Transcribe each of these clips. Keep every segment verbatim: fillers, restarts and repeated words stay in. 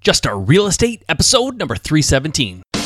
Just Our Real Estate, episode number three seventeen. All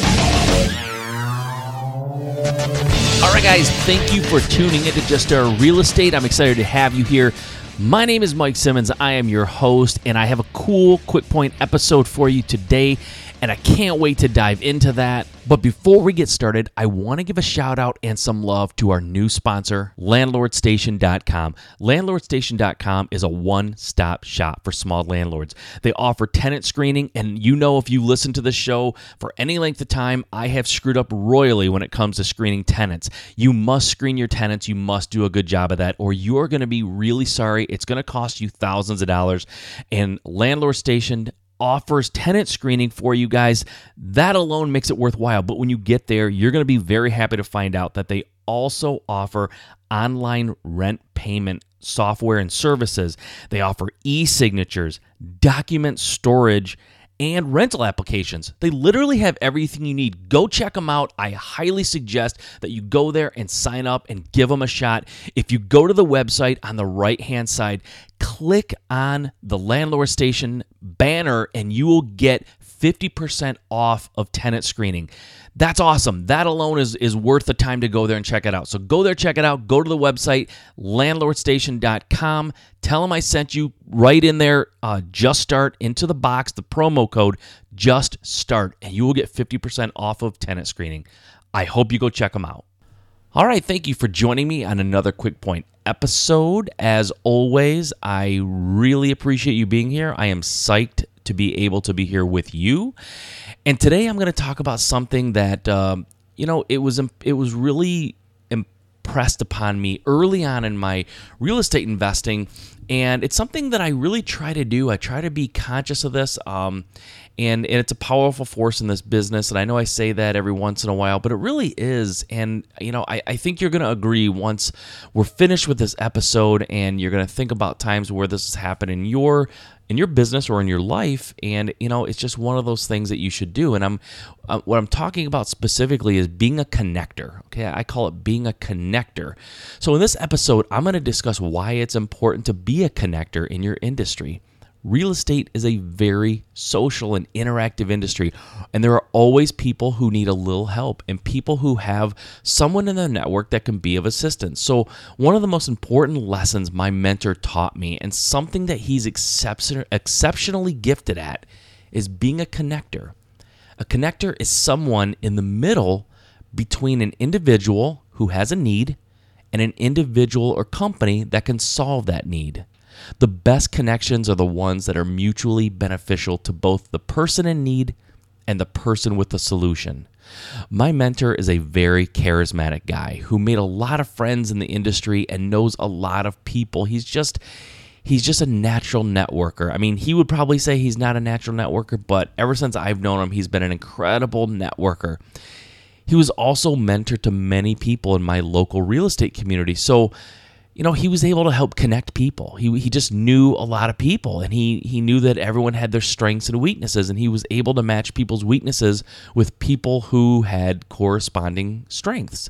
right, guys, thank you for tuning into Just Our Real Estate. I'm excited to have you here. My name is Mike Simmons. I am your host, and I have a cool Quick Point episode for you today, and I can't wait to dive into that. But before we get started, I want to give a shout out and some love to our new sponsor, Landlord Station dot com. Landlord Station dot com is a one-stop shop for small landlords. They offer tenant screening, and you know if you listen to the show for any length of time, I have screwed up royally when it comes to screening tenants. You must screen your tenants. You must do a good job of that, or you're going to be really sorry. It's going to cost you thousands of dollars, and Landlord Station offers tenant screening for you guys. That alone makes it worthwhile. But when you get there, you're going to be very happy to find out that they also offer online rent payment software and services. They offer e-signatures, document storage, and rental applications. They literally have everything you need. Go check them out. I highly suggest that you go there and sign up and give them a shot. If you go to the website on the right-hand side, click on the Landlord Station banner and you will get fifty percent off of tenant screening. That's awesome. That alone is, is worth the time to go there and check it out. So go there, check it out. Go to the website, landlord station dot com. Tell them I sent you right in there, uh, Just Start, into the box, the promo code Just Start, and you will get fifty percent off of tenant screening. I hope you go check them out. All right, thank you for joining me on another Quick Point episode. As always, I really appreciate you being here. I am psyched to be able to be here with you. And today I'm going to talk about something that, um, you know, it was it was really impressed upon me early on in my real estate investing. And it's something that I really try to do. I try to be conscious of this. Um, and, and it's a powerful force in this business. And I know I say that every once in a while, but it really is. And, you know, I, I think you're going to agree once we're finished with this episode, and you're going to think about times where this has happened in your in your business or in your life. And, you know, it's just one of those things that you should do. And I'm uh, what I'm talking about specifically is being a connector. Okay, I call it being a connector. So in this episode, I'm going to discuss why it's important to be a connector in your industry. Real estate is a very social and interactive industry, and there are always people who need a little help and people who have someone in their network that can be of assistance. So one of the most important lessons my mentor taught me, and something that he's exception- exceptionally gifted at, is being a connector. A connector is someone in the middle between an individual who has a need and an individual or company that can solve that need. The best connections are the ones that are mutually beneficial to both the person in need and the person with the solution. My mentor is a very charismatic guy who made a lot of friends in the industry and knows a lot of people. He's just he's just a natural networker. I mean, he would probably say he's not a natural networker, but ever since I've known him, he's been an incredible networker. He was also mentor to many people in my local real estate community. So, you know, he was able to help connect people. He he just knew a lot of people, and he he knew that everyone had their strengths and weaknesses, and he was able to match people's weaknesses with people who had corresponding strengths.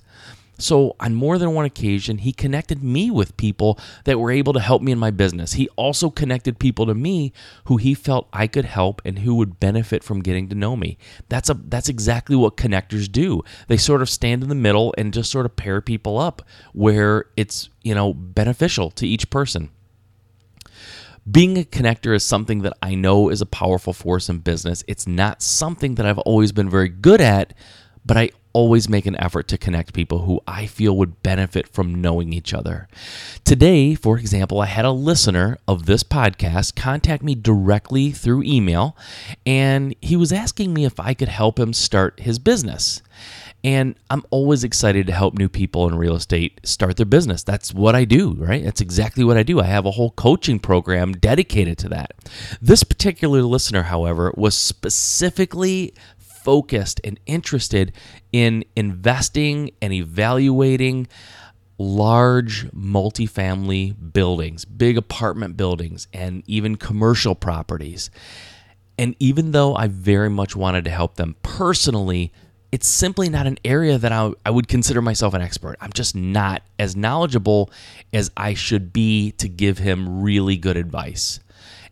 So on more than one occasion, he connected me with people that were able to help me in my business. He also connected people to me who he felt I could help and who would benefit from getting to know me. That's a that's exactly what connectors do. They sort of stand in the middle and just sort of pair people up where it's, you know, beneficial to each person. Being a connector is something that I know is a powerful force in business. It's not something that I've always been very good at, but I always make an effort to connect people who I feel would benefit from knowing each other. Today, for example, I had a listener of this podcast contact me directly through email, and he was asking me if I could help him start his business. And I'm always excited to help new people in real estate start their business. That's what I do, right? That's exactly what I do. I have a whole coaching program dedicated to that. This particular listener, however, was specifically focused and interested in investing and evaluating large multifamily buildings, big apartment buildings, and even commercial properties. And even though I very much wanted to help them personally, it's simply not an area that I, I would consider myself an expert. I'm just not as knowledgeable as I should be to give him really good advice.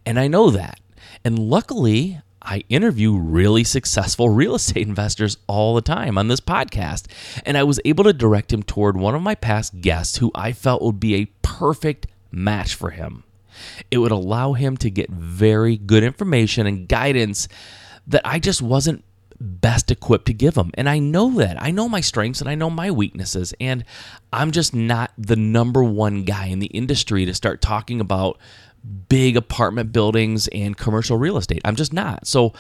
And I know that. And luckily, I interview really successful real estate investors all the time on this podcast, and I was able to direct him toward one of my past guests who I felt would be a perfect match for him. It would allow him to get very good information and guidance that I just wasn't best equipped to give them. And I know that. I know my strengths and I know my weaknesses. And I'm just not the number one guy in the industry to start talking about big apartment buildings and commercial real estate. I'm just not. So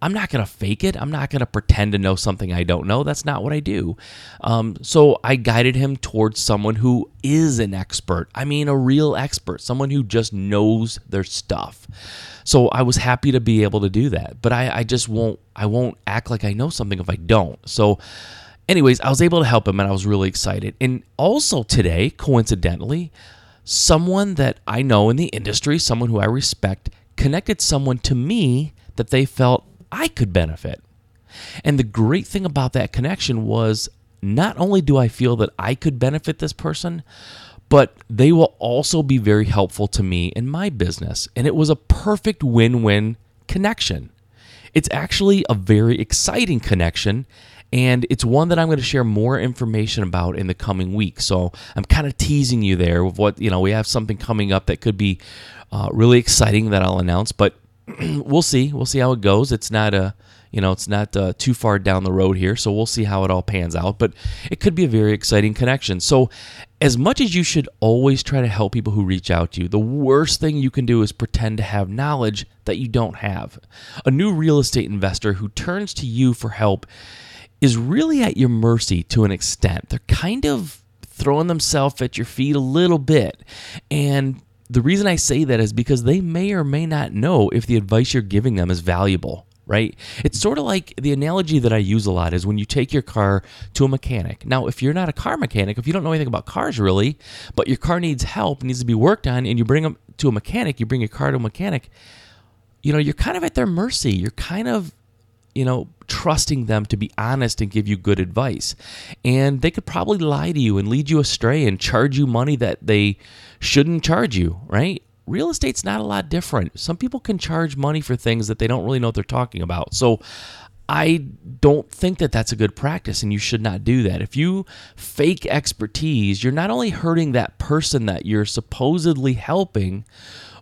I'm not going to fake it. I'm not going to pretend to know something I don't know. That's not what I do. Um, so I guided him towards someone who is an expert. I mean, a real expert, someone who just knows their stuff. So I was happy to be able to do that, but I, I just won't, I won't act like I know something if I don't. So anyways, I was able to help him and I was really excited. And also today, coincidentally, someone that I know in the industry, someone who I respect, connected someone to me that they felt I could benefit. And the great thing about that connection was not only do I feel that I could benefit this person, but they will also be very helpful to me in my business. And it was a perfect win-win connection. It's actually a very exciting connection, and it's one that I'm going to share more information about in the coming week. So I'm kind of teasing you there with what, you know, we have something coming up that could be uh, really exciting that I'll announce, but we'll see. We'll see how it goes. It's not a, you know, it's not uh, too far down the road here. So we'll see how it all pans out, but it could be a very exciting connection. So as much as you should always try to help people who reach out to you, the worst thing you can do is pretend to have knowledge that you don't have. A new real estate investor who turns to you for help is really at your mercy to an extent. They're kind of throwing themselves at your feet a little bit, and the reason I say that is because they may or may not know if the advice you're giving them is valuable, right? It's sort of like the analogy that I use a lot is when you take your car to a mechanic. Now, if you're not a car mechanic, if you don't know anything about cars really, but your car needs help, needs to be worked on, and you bring them to a mechanic, you bring your car to a mechanic, you know, you're kind of at their mercy. You're kind of, you know, trusting them to be honest and give you good advice. And they could probably lie to you and lead you astray and charge you money that they shouldn't charge you, right? Real estate's not a lot different. Some people can charge money for things that they don't really know what they're talking about. So I don't think that that's a good practice, and you should not do that. If you fake expertise, you're not only hurting that person that you're supposedly helping,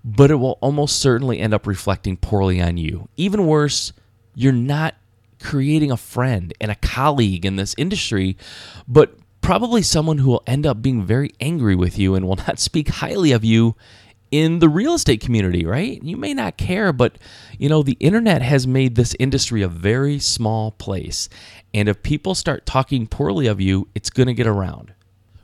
but it will almost certainly end up reflecting poorly on you. Even worse, you're not creating a friend and a colleague in this industry, but probably someone who will end up being very angry with you and will not speak highly of you in the real estate community, right? You may not care, but you know, the internet has made this industry a very small place. And if people start talking poorly of you, it's going to get around.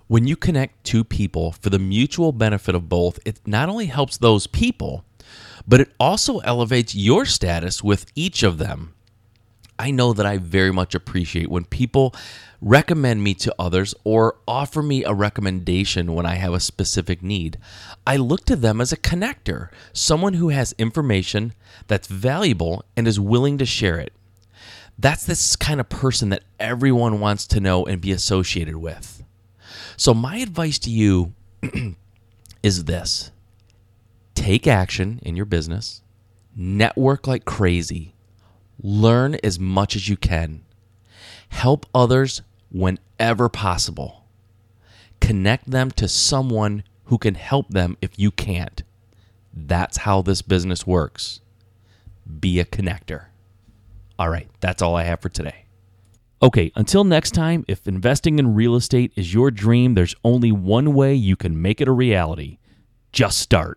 When you connect two people for the mutual benefit of both, it not only helps those people, but it also elevates your status with each of them. I know that I very much appreciate when people recommend me to others or offer me a recommendation when I have a specific need. I look to them as a connector, someone who has information that's valuable and is willing to share it. That's this kind of person that everyone wants to know and be associated with. So my advice to you is this. Take action in your business, network like crazy, learn as much as you can, help others whenever possible, connect them to someone who can help them if you can't. That's how this business works. Be a connector. All right, that's all I have for today. Okay, until next time, if investing in real estate is your dream, there's only one way you can make it a reality. Just start.